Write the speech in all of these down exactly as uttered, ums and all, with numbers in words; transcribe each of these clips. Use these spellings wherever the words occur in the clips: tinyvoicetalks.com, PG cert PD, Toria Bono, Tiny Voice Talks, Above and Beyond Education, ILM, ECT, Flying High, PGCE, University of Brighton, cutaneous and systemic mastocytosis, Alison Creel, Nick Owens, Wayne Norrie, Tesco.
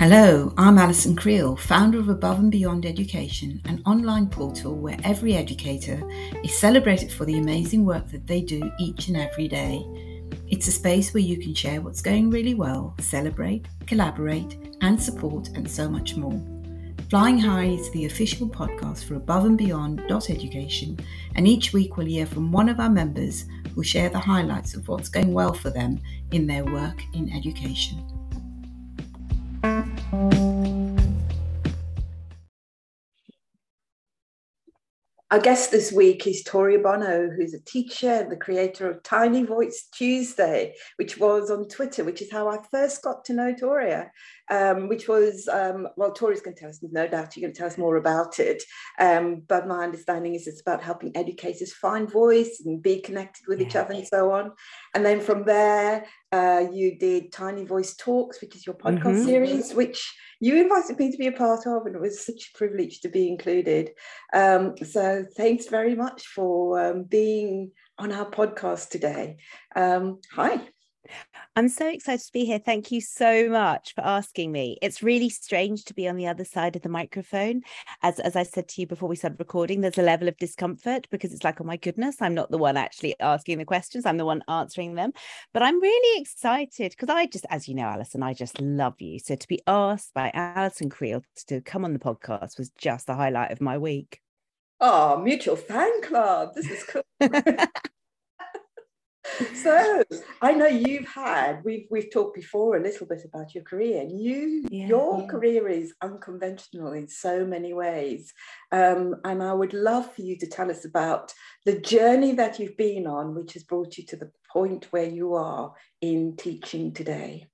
Hello, I'm Alison Creel, founder of Above and Beyond Education, an online portal where every educator is celebrated for the amazing work that they do each and every day. It's a space where you can share what's going really well, celebrate, collaborate, and support, and so much more. Flying High is the official podcast for Above and Beyond.education, and each week we'll hear from one of our members who'll share the highlights of what's going well for them in their work in education. Our guest this week is Toria Bono, who's a teacher and the creator of Tiny Voice Tuesday, which was on Twitter, which is how I first got to know Toria, um, which was, um, well, Toria's going to tell us, no doubt you're going to tell us more about it, um, but my understanding is it's about helping educators find voice and be connected with yeah. each other and so on. And then from there, uh, you did Tiny Voice Talks, which is your podcast mm-hmm. series, which you invited me to be a part of, and it was such a privilege to be included. Um, so thanks very much for um, being on our podcast today. Um, hi. I'm so excited to be here. Thank you so much for asking me. It's really strange to be on the other side of the microphone. As, as I said to you before we started recording, there's a level of discomfort because it's like, oh my goodness, I'm not the one actually asking the questions. I'm the one answering them. But I'm really excited because I just, as you know, Alison, I just love you. So to be asked by Alison Creel to come on the podcast was just the highlight of my week. Oh, mutual fan club. This is cool. So I know you've had, we've we've talked before a little bit about your career, and you yeah, your yeah. career is unconventional in so many ways, um, and I would love for you to tell us about the journey that you've been on, which has brought you to the point where you are in teaching today.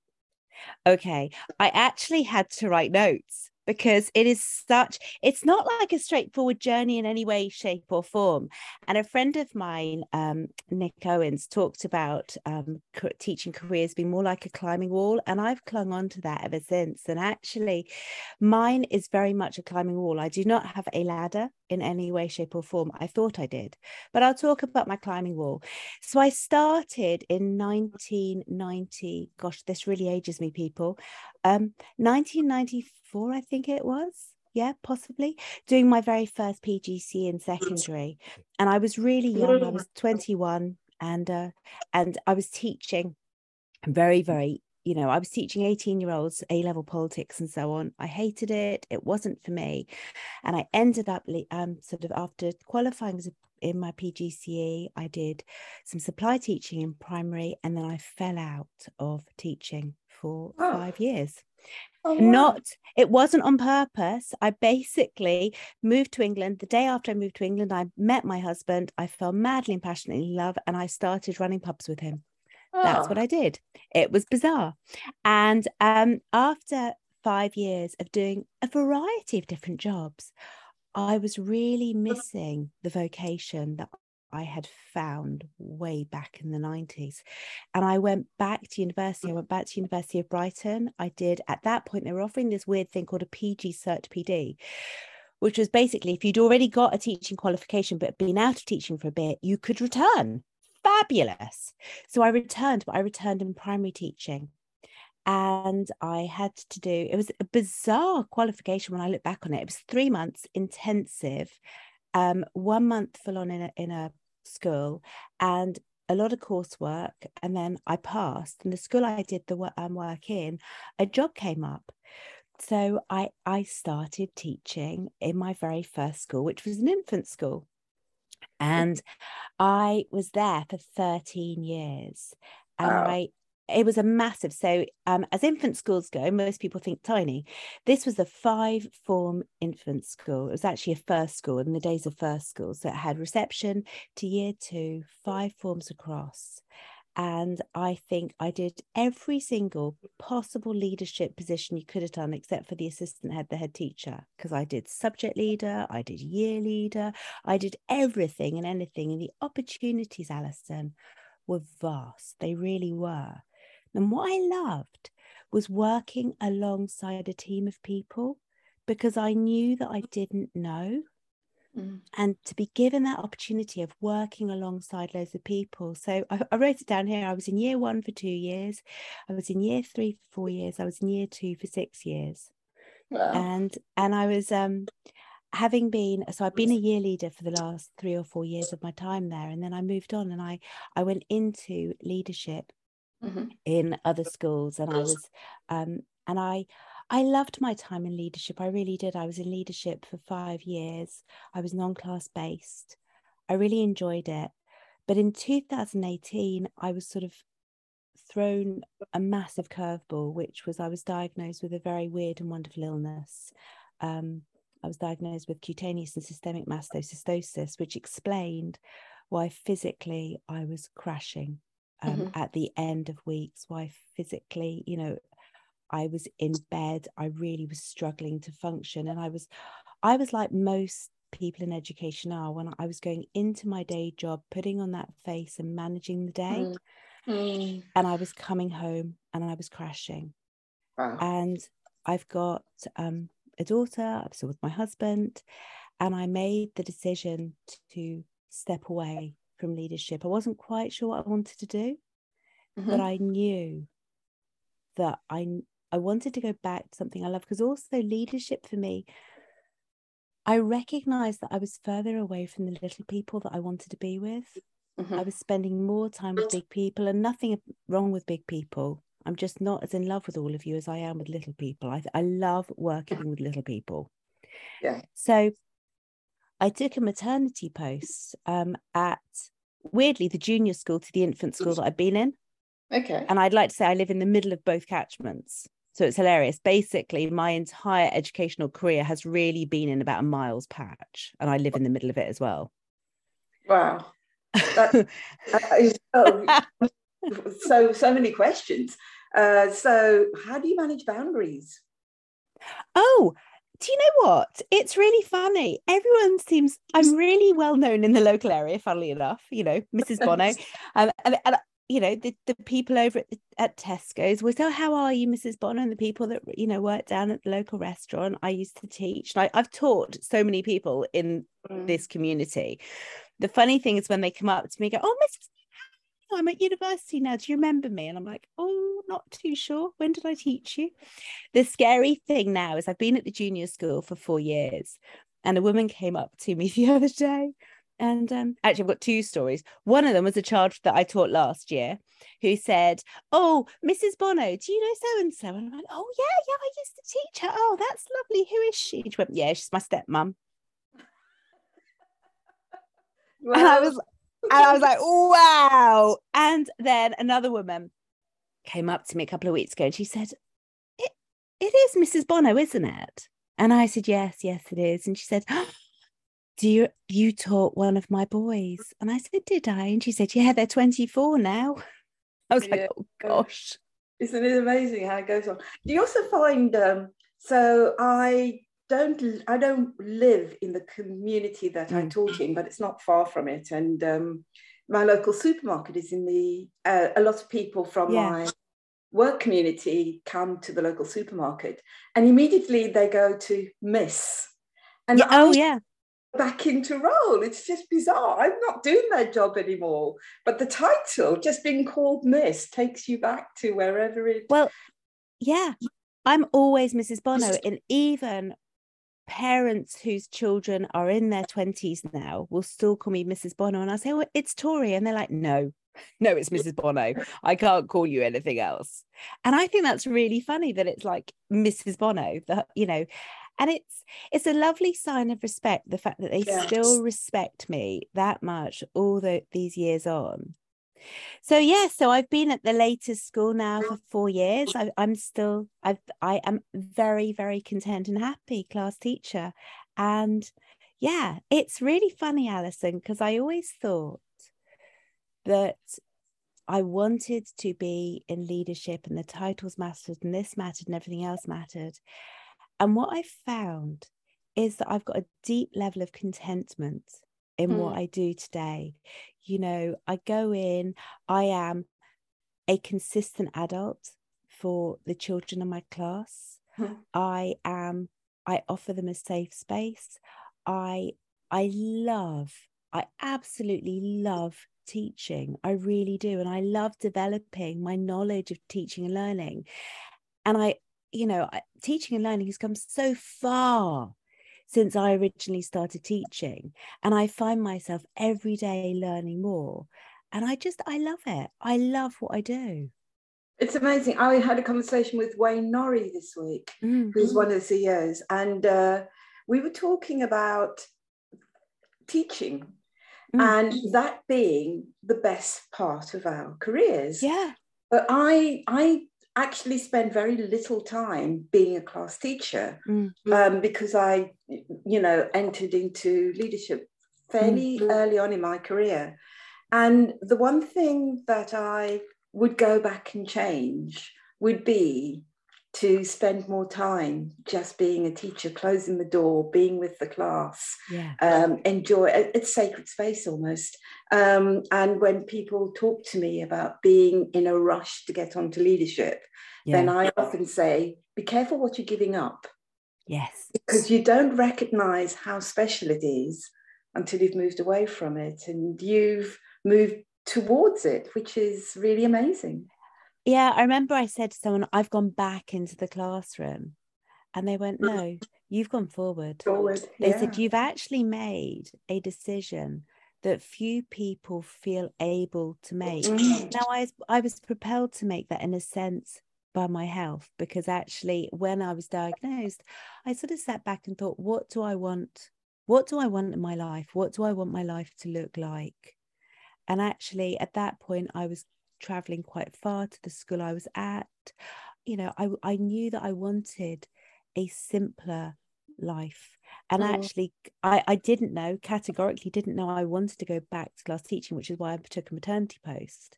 Okay, I actually had to write notes, because it is such, it's not like a straightforward journey in any way, shape or form. And a friend of mine, um, Nick Owens, talked about um, teaching careers being more like a climbing wall. And I've clung on to that ever since. And actually, mine is very much a climbing wall. I do not have a ladder in any way, shape or form. I thought I did, but I'll talk about my climbing wall. So I started in nineteen ninety, gosh, this really ages me, people, um, nineteen ninety-four, I think it was, yeah, possibly, doing my very first P G C E in secondary. And I was really young, I was twenty-one, and uh, and I was teaching very, very, you know, I was teaching eighteen-year-olds A-level politics and so on. I hated it. It wasn't for me. And I ended up um, sort of after qualifying in my P G C E, I did some supply teaching in primary, and then I fell out of teaching for oh. five years. Oh, wow. Not, it wasn't on purpose. I basically moved to England. The day after I moved to England, I met my husband. I fell madly and passionately in love, and I started running pubs with him. That's what I did. It was bizarre. And um, after five years of doing a variety of different jobs, I was really missing the vocation that I had found way back in the nineties. And I went back to university. I went back to University of Brighton. I did, at that point, they were offering this weird thing called a P G cert P D, which was basically if you'd already got a teaching qualification but been out of teaching for a bit, you could return. Fabulous. So I returned, but I returned in primary teaching, and I had to do, it was a bizarre qualification when I look back on it. It was three months intensive, um, one month full on in a, in a school, and a lot of coursework. And then I passed, and the school I did the um, work in, a job came up. So I, I started teaching in my very first school, which was an infant school. And I was there for thirteen years, and wow. I it was a massive, so um, as infant schools go, most people think tiny. This was a five form infant school. It was actually a first school in the days of first schools, so it had reception to year two, five forms across. And I think I did every single possible leadership position you could have done, except for the assistant head, the head teacher, because I did subject leader, I did year leader, I did everything and anything. And the opportunities, Alison, were vast. They really were. And what I loved was working alongside a team of people, because I knew that I didn't know. Mm. And to be given that opportunity of working alongside loads of people. So I, I wrote it down here. I was in year one for two years. I was in year three for four years. I was in year two for six years. Wow. And and I was um, having been, so I've been a year leader for the last three or four years of my time there. And then I moved on and I, I went into leadership mm-hmm. in other schools. And I was, um, and I, I loved my time in leadership. I really did. I was in leadership for five years. I was non-class based. I really enjoyed it. But in two thousand eighteen, I was sort of thrown a massive curveball, which was I was diagnosed with a very weird and wonderful illness. Um, I was diagnosed with cutaneous and systemic mastocytosis, which explained why physically I was crashing um, mm-hmm. at the end of weeks, why physically, you know, I was in bed. I really was struggling to function. And I was, I was like most people in education are when I was going into my day job, putting on that face and managing the day. Mm. And I was coming home and I was crashing. Wow. And I've got um, a daughter, I'm still with my husband, and I made the decision to step away from leadership. I wasn't quite sure what I wanted to do, mm-hmm. but I knew that I I wanted to go back to something I love, because also leadership for me, I recognised that I was further away from the little people that I wanted to be with. Mm-hmm. I was spending more time with big people, and nothing wrong with big people. I'm just not as in love with all of you as I am with little people. I, I love working with little people. Yeah. So I took a maternity post um, at, weirdly, the junior school to the infant school that I've been in. Okay. And I'd like to say I live in the middle of both catchments. So it's hilarious. Basically, my entire educational career has really been in about a mile's patch. And I live in the middle of it as well. Wow. That, that is so, so, so many questions. Uh, so how do you manage boundaries? Oh, do you know what? It's really funny. Everyone seems, I'm really well known in the local area, funnily enough, you know, Missus Bono. Um, and, and you know, the, the people over at, the, at Tesco's will say, oh, how are you, Missus Bono? And the people that, you know, work down at the local restaurant I used to teach. And I, I've taught so many people in mm. this community. The funny thing is when they come up to me and go, oh, Missus Bono, I'm at university now. Do you remember me? And I'm like, oh, not too sure. When did I teach you? The scary thing now is I've been at the junior school for four years. And a woman came up to me the other day. And um, actually, I've got two stories. One of them was a child that I taught last year who said, oh, Missus Bono, do you know so-and-so? And I'm like, oh, yeah, yeah, I used to teach her. Oh, that's lovely. Who is she? She went, yeah, she's my stepmum. Wow. And I was, and I was like, wow. And then another woman came up to me a couple of weeks ago and she said, it, it is Missus Bono, isn't it? And I said, yes, yes, it is. And she said, oh, do you, you taught one of my boys? And I said, did I? And she said, yeah, they're twenty-four now. I was yeah. like, oh, gosh. Isn't it amazing how it goes on? Do you also find, um, so I don't, I don't live in the community that mm. I taught in, but it's not far from it. And um, my local supermarket is in the, uh, a lot of people from yeah. my work community come to the local supermarket and immediately they go to Miss. And yeah. oh, yeah. back into role. It's just bizarre. I'm not doing that job anymore, but the title, just being called Miss, takes you back to wherever it well yeah I'm always Missus Bono. And even parents whose children are in their twenties now will still call me Missus Bono, and I say, well, it's Toria, and they're like, no no it's Missus Bono, I can't call you anything else. And I think that's really funny that it's like Missus Bono, the, you know. And it's it's a lovely sign of respect, the fact that they yes. still respect me that much all the, these years on. So, yeah, so I've been at the latest school now for four years. I, I'm still, I've, I am very, very content and happy class teacher. And, yeah, it's really funny, Alison, because I always thought that I wanted to be in leadership and the titles mattered and this mattered and everything else mattered. And what I've found is that I've got a deep level of contentment in mm. what I do today. You know, I go in, I am a consistent adult for the children in my class. Mm. I am, I offer them a safe space. I I love, I absolutely love teaching. I really do. And I love developing my knowledge of teaching and learning. And I, you know, teaching and learning has come so far since I originally started teaching. And I find myself every day learning more. And I just, I love it. I love what I do. It's amazing. I had a conversation with Wayne Norrie this week, mm-hmm. who's one of the C E Os. And uh, we were talking about teaching mm-hmm. and that being the best part of our careers. Yeah. But I, I actually spend very little time being a class teacher mm-hmm. um, because I, you know, entered into leadership fairly mm-hmm. early on in my career. And the one thing that I would go back and change would be to spend more time just being a teacher, closing the door, being with the class, yeah. um, enjoy, it's sacred space almost. Um, and when people talk to me about being in a rush to get onto leadership, yeah. then I often say, be careful what you're giving up. Yes. Because you don't recognise how special it is until you've moved away from it and you've moved towards it, which is really amazing. Yeah, I remember I said to someone, I've gone back into the classroom, and they went, no, you've gone forward. Forward. They yeah. said, you've actually made a decision that few people feel able to make. Mm. Now, I, I was propelled to make that in a sense by my health, because actually when I was diagnosed, I sort of sat back and thought, what do I want? What do I want in my life? What do I want my life to look like? And actually, at that point, I was traveling quite far to the school I was at. You know, I, I knew that I wanted a simpler life. And oh. actually, I, I didn't know, categorically didn't know I wanted to go back to class teaching, which is why I took a maternity post.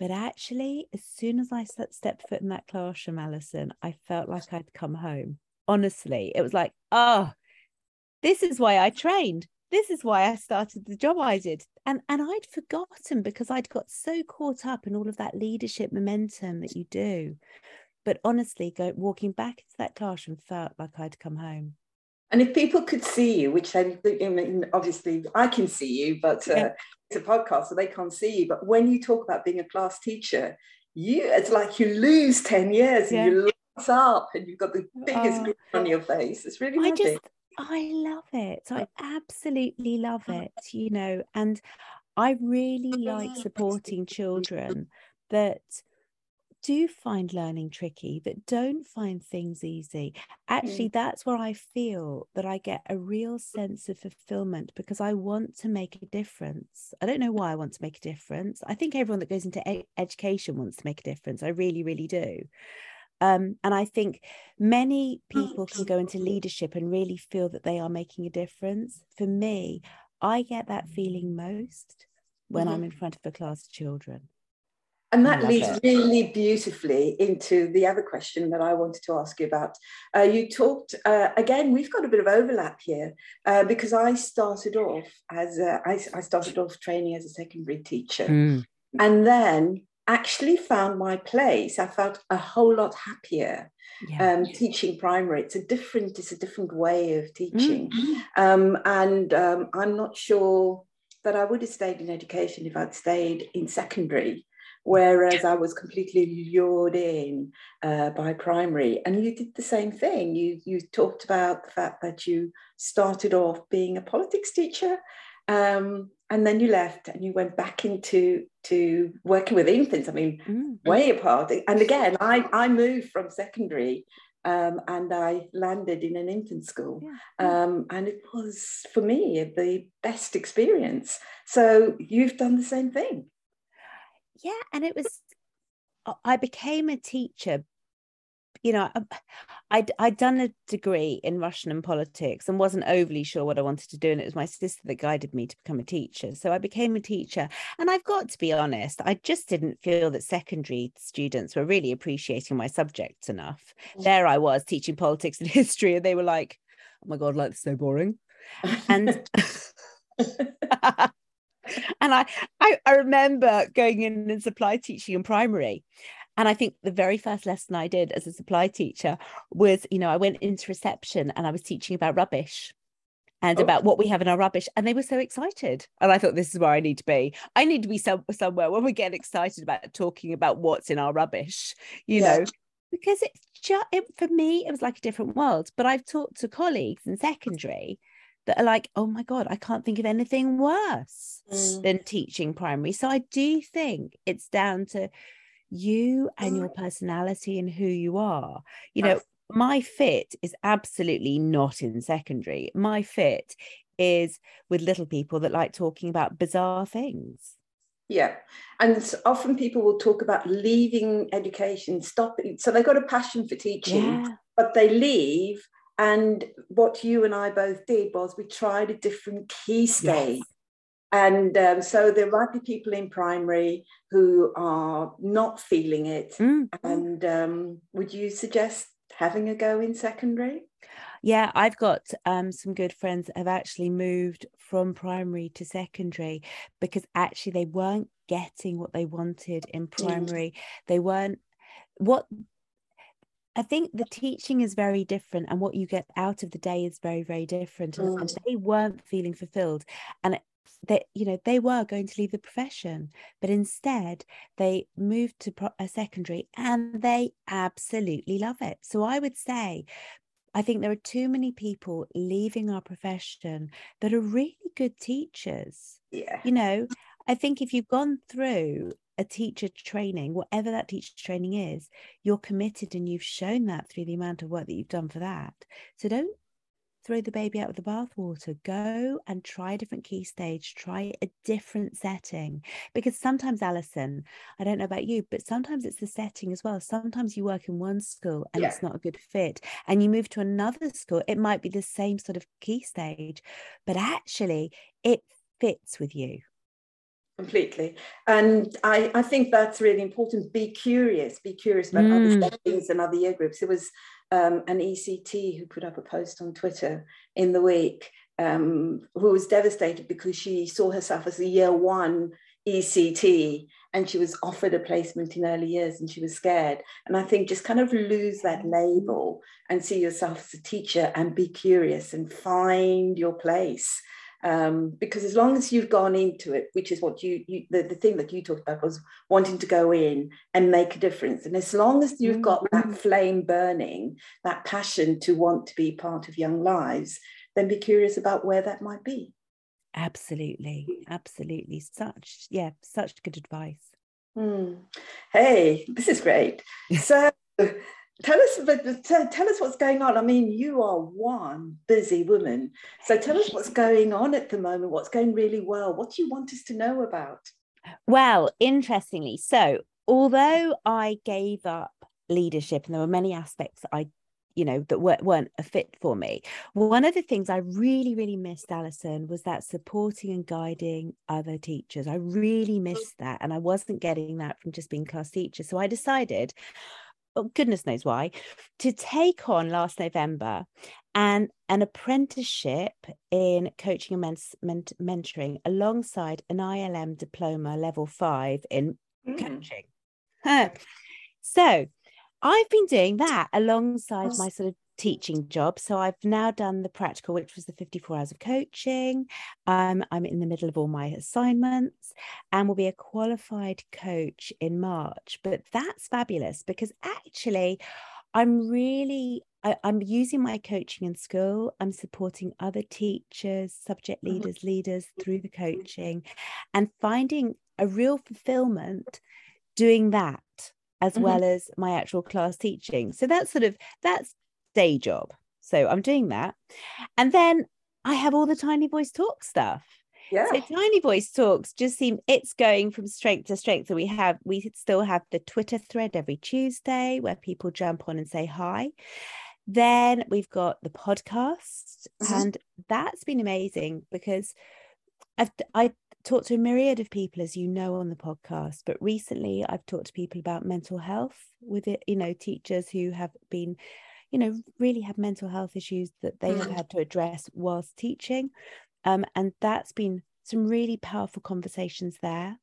But actually, as soon as I stepped foot in that classroom, Alison, I felt like I'd come home. Honestly, it was like, oh, this is why I trained. This is why I started the job I did. And, and I'd forgotten, because I'd got so caught up in all of that leadership momentum that you do. But honestly, go, walking back into that classroom felt like I'd come home. And if people could see you, which they, I mean, obviously I can see you, but uh, yeah. it's a podcast, so they can't see you. But when you talk about being a class teacher, you it's like you lose ten years yeah. and you light up and you've got the biggest oh. grin on your face. It's really magic. I love it. I absolutely love it, you know, and I really like supporting children that do find learning tricky, that don't find things easy. Actually, that's where I feel that I get a real sense of fulfillment, because I want to make a difference. I don't know why I want to make a difference. I think everyone that goes into ed- education wants to make a difference. I really, really do. Um, and I think many people can go into leadership and really feel that they are making a difference. For me, I get that feeling most when mm-hmm. I'm in front of a class of children. And that leads it. really beautifully into the other question that I wanted to ask you about. Uh, you talked, uh, again, we've got a bit of overlap here, uh, because I started off as a, I, I started off training as a secondary teacher. Mm. And then actually found my place. I felt a whole lot happier yeah. um, teaching primary. It's a different, it's a different way of teaching. Mm-hmm. Um, and um, I'm not sure that I would have stayed in education if I'd stayed in secondary, whereas I was completely lured in uh, by primary. And you did the same thing. You, you talked about the fact that you started off being a politics teacher, um, and then you left and you went back into to working with infants. I mean, mm. way apart. And again, I, I moved from secondary um, and I landed in an infant school. Yeah. Um, and it was, for me, the best experience. So you've done the same thing. Yeah, and it was, I became a teacher. You know, I'd, I'd done a degree in Russian and politics and wasn't overly sure what I wanted to do. And it was my sister that guided me to become a teacher. So I became a teacher. And I've got to be honest, I just didn't feel that secondary students were really appreciating my subjects enough. There I was teaching politics and history, and they were like, oh my God, like this is so boring. And and I, I, I remember going in and supply teaching in primary. And I think the very first lesson I did as a supply teacher was, you know, I went into reception and I was teaching about rubbish. and oh. about what we have in our rubbish. And they were so excited. And I thought, this is where I need to be. I need to be some, somewhere when we get excited about talking about what's in our rubbish, you yeah. know, because it's just, it, for me, it was like a different world. But I've talked to colleagues in secondary that are like, oh my God, I can't think of anything worse mm. than teaching primary. So I do think it's down to you and your personality and who you are. You know, my fit is absolutely not in secondary. My fit is with little people that like talking about bizarre things. Yeah. And often people will talk about leaving education, stopping. So they've got a passion for teaching, yeah. but they leave. And what you and I both did was we tried a different key stage. Yes. And um, so there might be people in primary who are not feeling it. Mm. And um, would you suggest having a go in secondary? Yeah, I've got um, some good friends that have actually moved from primary to secondary because actually they weren't getting what they wanted in primary. Mm. They weren't what... I think the teaching is very different and what you get out of the day is very, very different. And, mm. and they weren't feeling fulfilled. And they, you know, they were going to leave the profession, but instead they moved to pro- a secondary and they absolutely love it. So I would say, I think there are too many people leaving our profession that are really good teachers. Yeah. You know, I think if you've gone through a teacher training, whatever that teacher training is, you're committed and you've shown that through the amount of work that you've done for that. So don't throw the baby out with the bathwater. Go and try a different key stage, try a different setting. Because sometimes, Alison, I don't know about you, but sometimes it's the setting as well. Sometimes you work in one school and yeah. it's not a good fit, and you move to another school. It might be the same sort of key stage, but actually it fits with you. Completely. And I, I think that's really important. Be curious, be curious about mm. other settings and other year groups. It was um, an E C T who put up a post on Twitter in the week um, who was devastated because she saw herself as a year one E C T and she was offered a placement in early years and she was scared. And I think just kind of lose that label and see yourself as a teacher and be curious and find your place. Um, because as long as you've gone into it, which is what you, you the, the thing that you talked about was wanting to go in and make a difference. And as long as you've got that flame burning, that passion to want to be part of young lives, then be curious about where that might be. Absolutely. Absolutely. Such, yeah, such good advice. Mm. Hey, this is great. So Tell us, tell us what's going on. I mean, you are one busy woman. So tell us what's going on at the moment, what's going really well. What do you want us to know about? Well, interestingly, so although I gave up leadership and there were many aspects that I, you know, that weren't a fit for me, one of the things I really, really missed, Alison, was that supporting and guiding other teachers. I really missed that. And I wasn't getting that from just being class teacher. So I decided... Oh, goodness knows why, to take on last November and an apprenticeship in coaching and men- men- mentoring alongside an I L M diploma level five in mm. coaching. Huh. So I've been doing that alongside my sort of teaching job. So I've now done the practical, which was the fifty-four hours of coaching. Um, I'm in the middle of all my assignments and will be a qualified coach in March. But that's fabulous because actually I'm really, I, I'm using my coaching in school. I'm supporting other teachers, subject leaders, leaders through the coaching and finding a real fulfillment doing that as mm-hmm. well as my actual class teaching. So that's sort of, that's day job. So I'm doing that. And then I have all the Tiny Voice Talk stuff. Yeah. So Tiny Voice Talks just seem it's going from strength to strength. So we have, we still have the Twitter thread every Tuesday where people jump on and say hi. Then we've got the podcast. Mm-hmm. And that's been amazing because I've, I talked to a myriad of people, as you know, on the podcast, but recently I've talked to people about mental health with it, you know, teachers who have been you know, really have mental health issues that they have had to address whilst teaching. Um, and that's been some really powerful conversations there.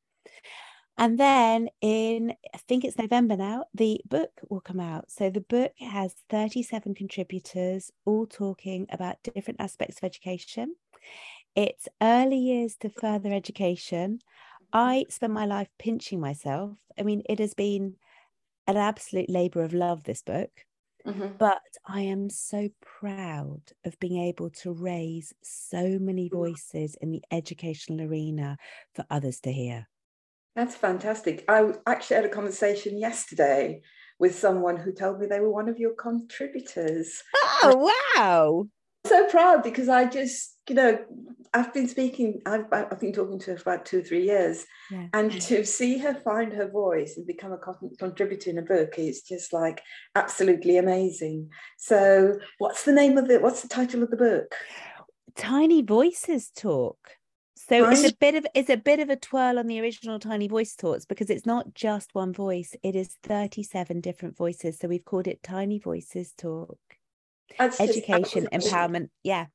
And then in, I think it's November now, the book will come out. So the book has thirty-seven contributors, all talking about different aspects of education. It's early years to further education. I spend my life pinching myself. I mean, it has been an absolute labour of love, this book. Mm-hmm. But I am so proud of being able to raise so many voices in the educational arena for others to hear. That's fantastic. I actually had a conversation yesterday with someone who told me they were one of your contributors. Oh, wow. I'm so proud because I just, you know, I've been speaking, I've, I've been talking to her for about two or three years. Yeah. And to see her find her voice and become a con- contributor in a book is just like absolutely amazing. So what's the name of it? What's the title of the book? Tiny Voices Talk. So Tiny- it's a bit of it's a bit of a twirl on the original Tiny Voice Talks, because it's not just one voice. It is thirty-seven different voices. So we've called it Tiny Voices Talk. That's education, just empowerment. Yeah.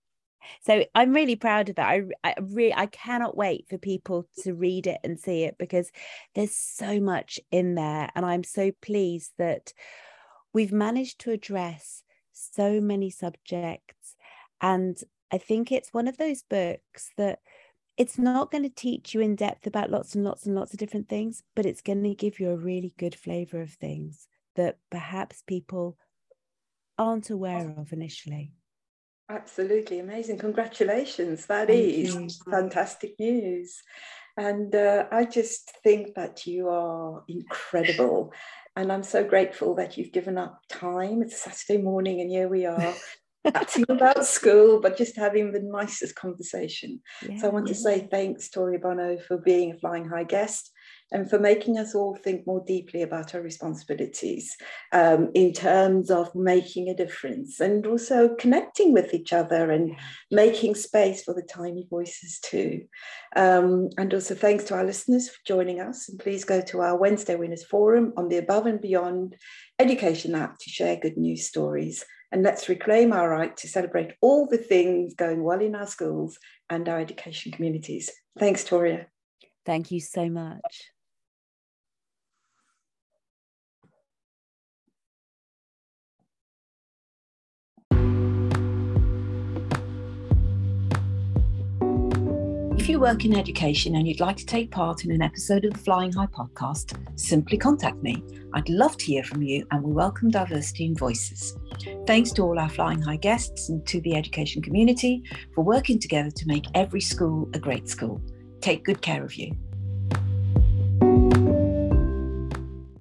So I'm really proud of it. I I, re- I cannot wait for people to read it and see it, because there's so much in there. And I'm so pleased that we've managed to address so many subjects. And I think it's one of those books that it's not going to teach you in depth about lots and lots and lots of different things, but it's going to give you a really good flavour of things that perhaps people aren't aware of initially. Absolutely amazing. Congratulations. That is fantastic news. And uh, I just think that you are incredible. And I'm so grateful that you've given up time. It's a Saturday morning and here we are chatting about school, but just having the nicest conversation. Yeah, so I want yeah. to say thanks, Toria Bono, for being a Flying High guest, and for making us all think more deeply about our responsibilities um, in terms of making a difference, and also connecting with each other and making space for the tiny voices too. Um, and also thanks to our listeners for joining us. And please go to our Wednesday Winners Forum on the Above and Beyond Education app to share good news stories. And let's reclaim our right to celebrate all the things going well in our schools and our education communities. Thanks, Toria. Thank you so much. If you work in education and you'd like to take part in an episode of the Flying High podcast, simply contact me. I'd love to hear from you, and we welcome diversity in voices. Thanks to all our Flying High guests and to the education community for working together to make every school a great school. Take good care of you.